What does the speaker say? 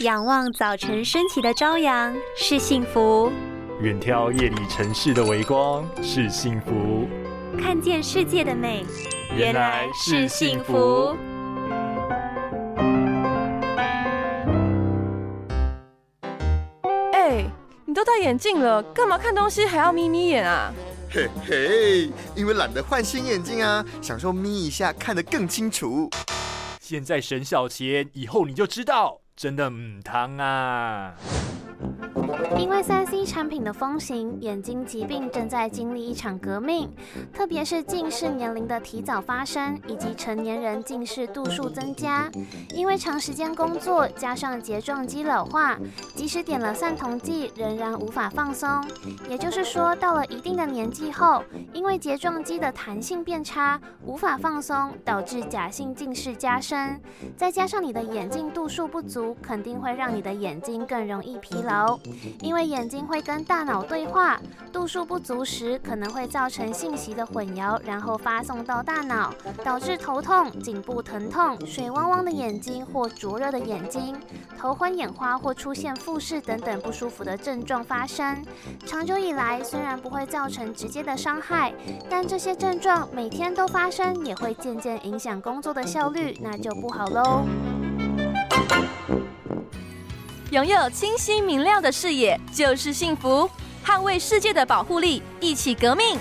仰望早晨升起的朝阳是幸福，远眺夜里城市的微光是幸福，看见世界的美原来是幸福。你都戴眼镜了，干嘛看东西还要眯眯眼啊？嘿嘿，因为懒得换新眼镜啊，想说眯一下看得更清楚。现在省小钱，以后你就知道，真的唔通啊！因为 3C 产品的风行，眼睛疾病正在经历一场革命，特别是近视年龄的提早发生，以及成年人近视度数增加。因为长时间工作加上睫状肌老化，即使点了散瞳剂仍然无法放松。也就是说，到了一定的年纪后，因为睫状肌的弹性变差，无法放松，导致假性近视加深。再加上你的眼镜度数不足，肯定会让你的眼睛更容易疲劳。因为眼睛会跟大脑对话，度数不足时可能会造成信息的混淆，然后发送到大脑，导致头痛、颈部疼痛、水汪汪的眼睛或灼热的眼睛、头昏眼花或出现复视等等不舒服的症状发生。长久以来，虽然不会造成直接的伤害，但这些症状每天都发生，也会渐渐影响工作的效率，那就不好喽。拥有清晰明亮的视野就是幸福，捍卫世界的保护力，一起革命。